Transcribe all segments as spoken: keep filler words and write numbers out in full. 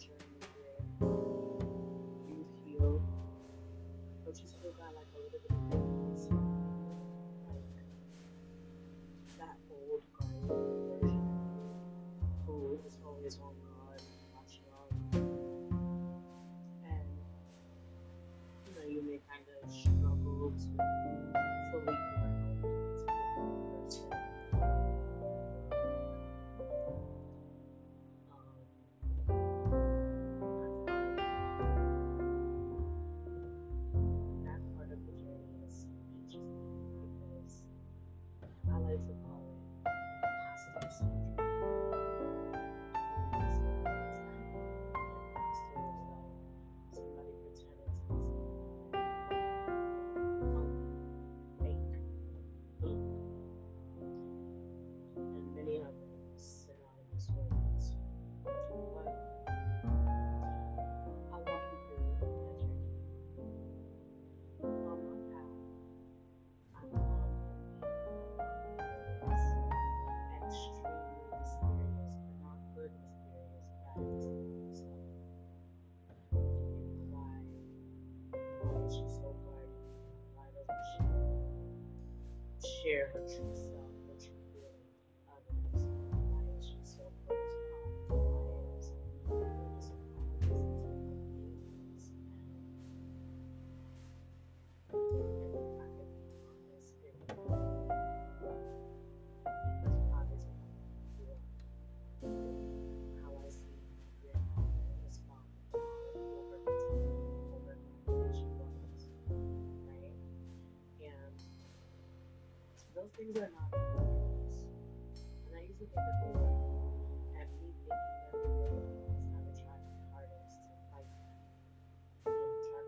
where you feel, but you still got like a little bit of difference, like that old guy version who is always on guard, watching all of you, and you know you may kind of struggle to fully ground into the person. Share her true self, what you feel with others. Why is she so focused on others? Why is she so focused on others? And I can be honest in because others are going to feel. Those things are not important. And I used to think that they were at me thinking that they were because I would try my hardest to fight them. I would try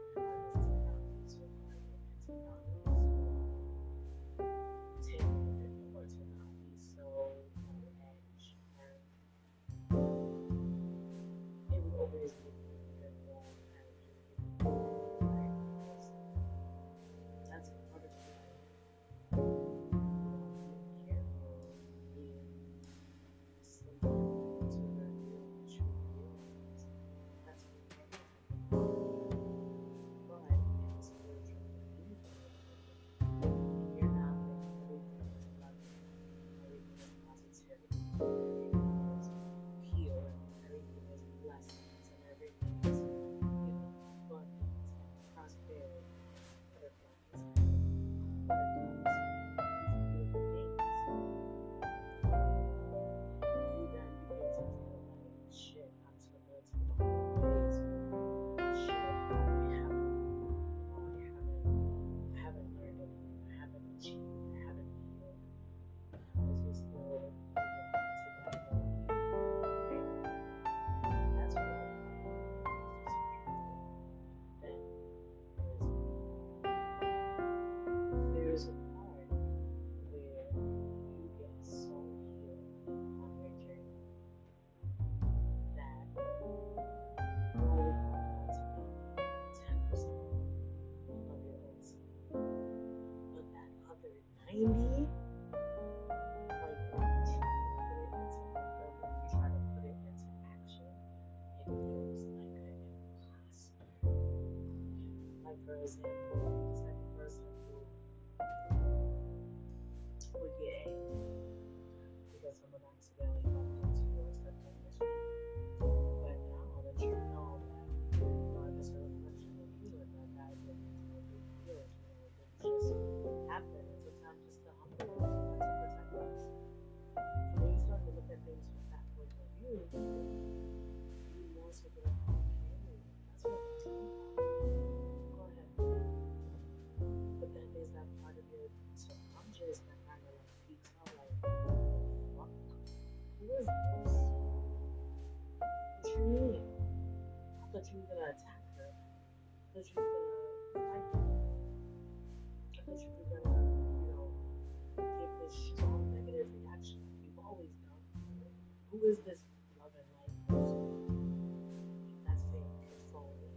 my hardest to not be so guarded and to not be so timid or to not be so on the edge. And it would always make me feel wrong and just make me feel like this. That's part of it. ninety, like when you put it into the program, you try to put it into action, it feels like an imposter. Like for example, the type of person who would get angry because someone accidentally bumped into you or stepped on your feet. But now that you know that regardless of a reflection of you and that guy didn't know who you feel, you know, it just happened. Things from that point of view, you more so get a okay, that's what I'm saying. Go ahead. But then there's that part of your subconscious that kind of like peaks out like, what the fuck? Who is this? What you mean? I thought you were going to attack her. I thought you were going to fight her. I thought you were going to, you know, give this strong negative reaction. You've always done. Who is this love and life person? That's fake. It's only,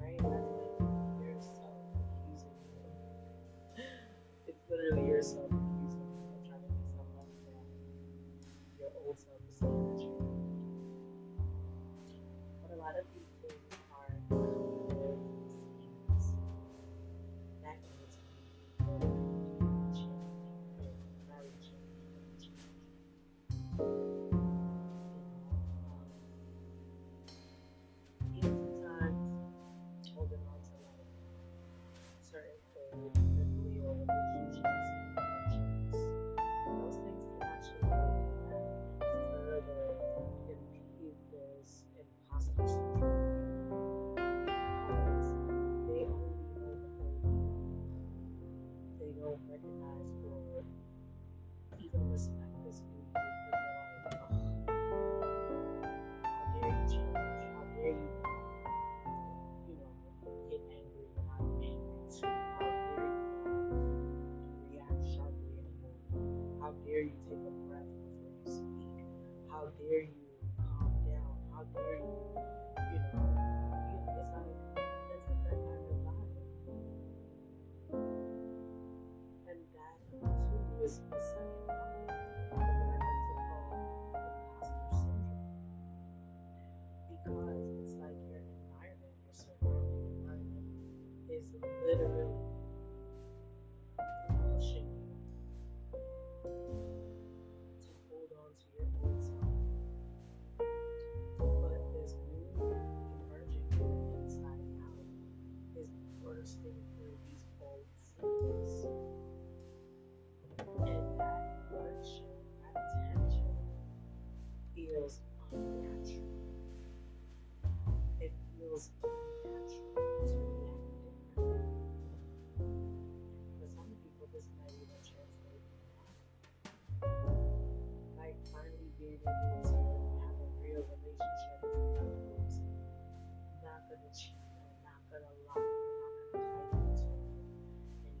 right? That's like yourself accusing you. It's literally yourself accusing you of trying to be someone that your old self is saying that you're not. how dare you calm down? How dare you, you know, it's like, that's what that kind of vibe. And that, too, was the second one that I like to call imposter syndrome. Because it's like your environment, your surrounding environment is literally pushing you to hold on to your old self. But this new emerging from the inside out is bursting through these old systems. And that friction, that tension feels unnatural. It feels unnatural to being able to have a real relationship with others. Not gonna cheat, not gonna lie, not gonna fight with you. And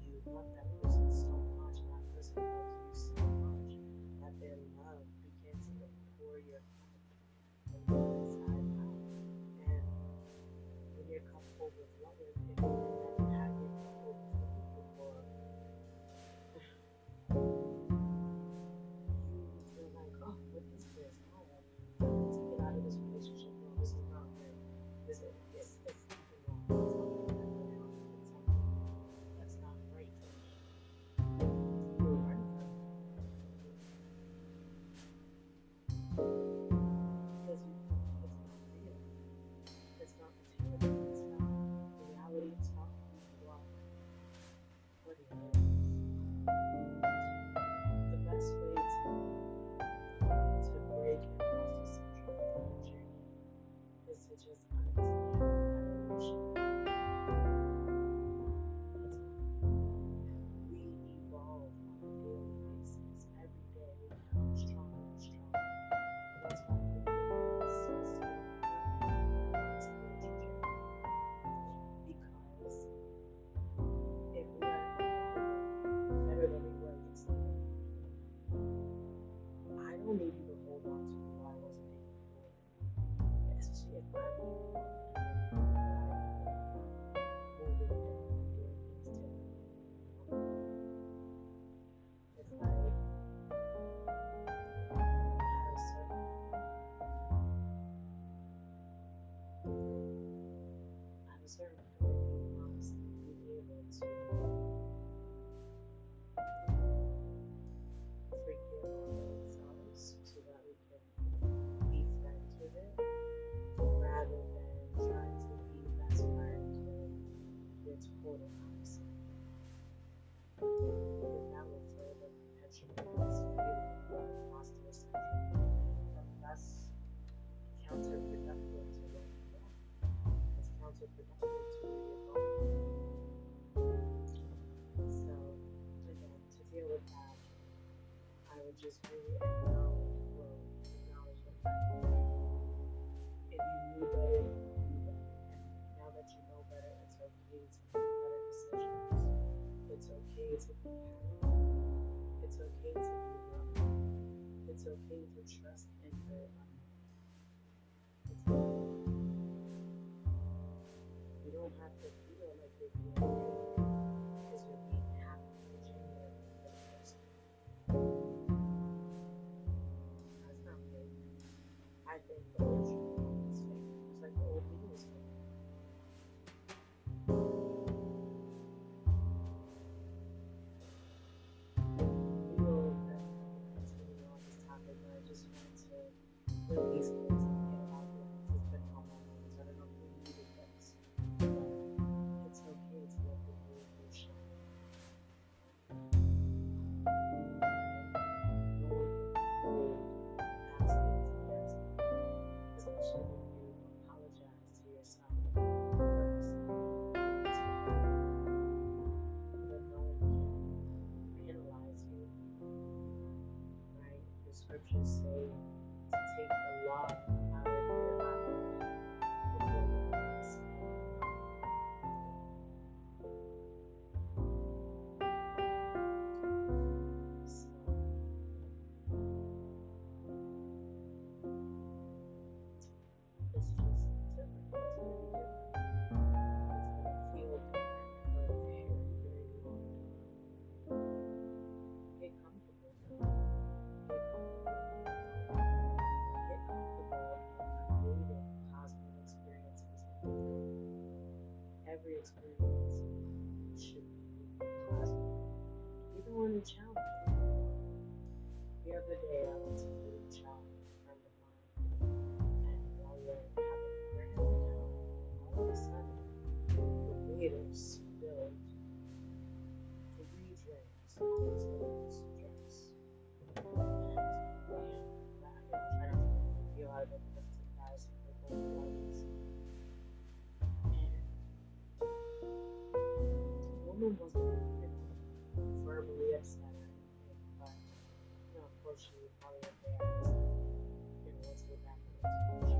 you love that person so much, and that person loves you so much that their love begins to pour your cup from the inside out. And when your cup overflows, it doesn't have your cup overflow before. Just really acknowledge growth, acknowledge your life. If you knew better, you knew better. And now that you know better, it's okay to make better decisions. It's okay to be happy. It's okay to be loved. It's okay to trust in your life. It's okay. You don't have to feel like you're being happy because you're being happy and genuine for the person. I think the old dream is fake. It's like the old dream is fake. We will continue on this topic, but I just want to release this and get it out there. It's been on my mind. I don't know if we needed this, but it's okay to let the new emotion. No one can hold aspects of are the recognized for both parties. And the woman was verbally upset her, but you know, of course, she would probably have reacted. It was the back of the situation.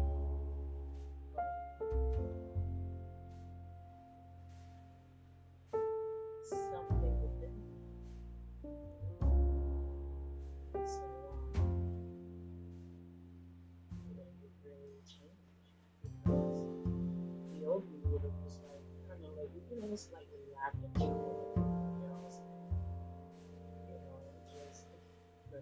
Slightly laughed at you, you know, so, you know, just but,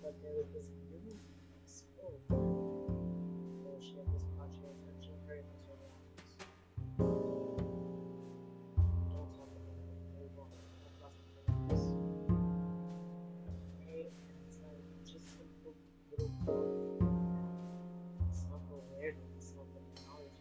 but there was this really spoke where she had this much attention very much around us. Don't talk about it, they won't across the place. Right? And it's like just simple little self-awareness, self-acknowledgement.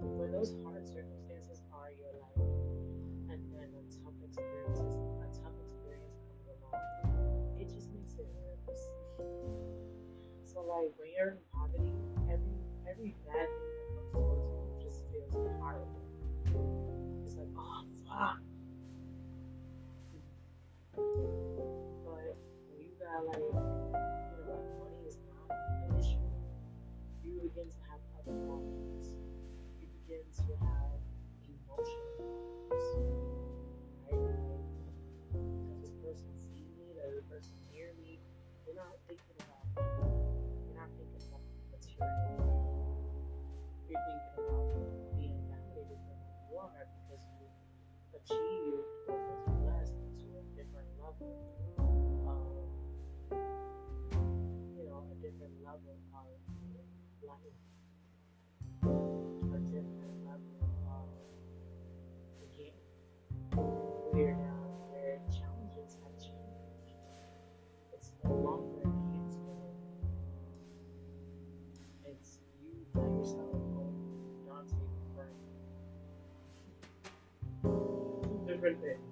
When those hard circumstances are your life, and then a tough experience, a tough experience comes along, it just makes it worse. So like when you're in poverty, every every bad thing that comes towards you just feels horrible. It's like, oh fuck. But when you got like, you know, like money is not an issue, you begin to have other problems. To have emotional problems, right? Like, does this person see me? Does this person hear me? You're not thinking about people. You're not thinking about material. You're thinking about being validated for who you are because you achieved or was blessed to a different level. Um, you know, a different level of life. Different level of the game, where now their challenges have changed. It's no longer an answer. It's you by yourself, or Dante Burn. Two different things.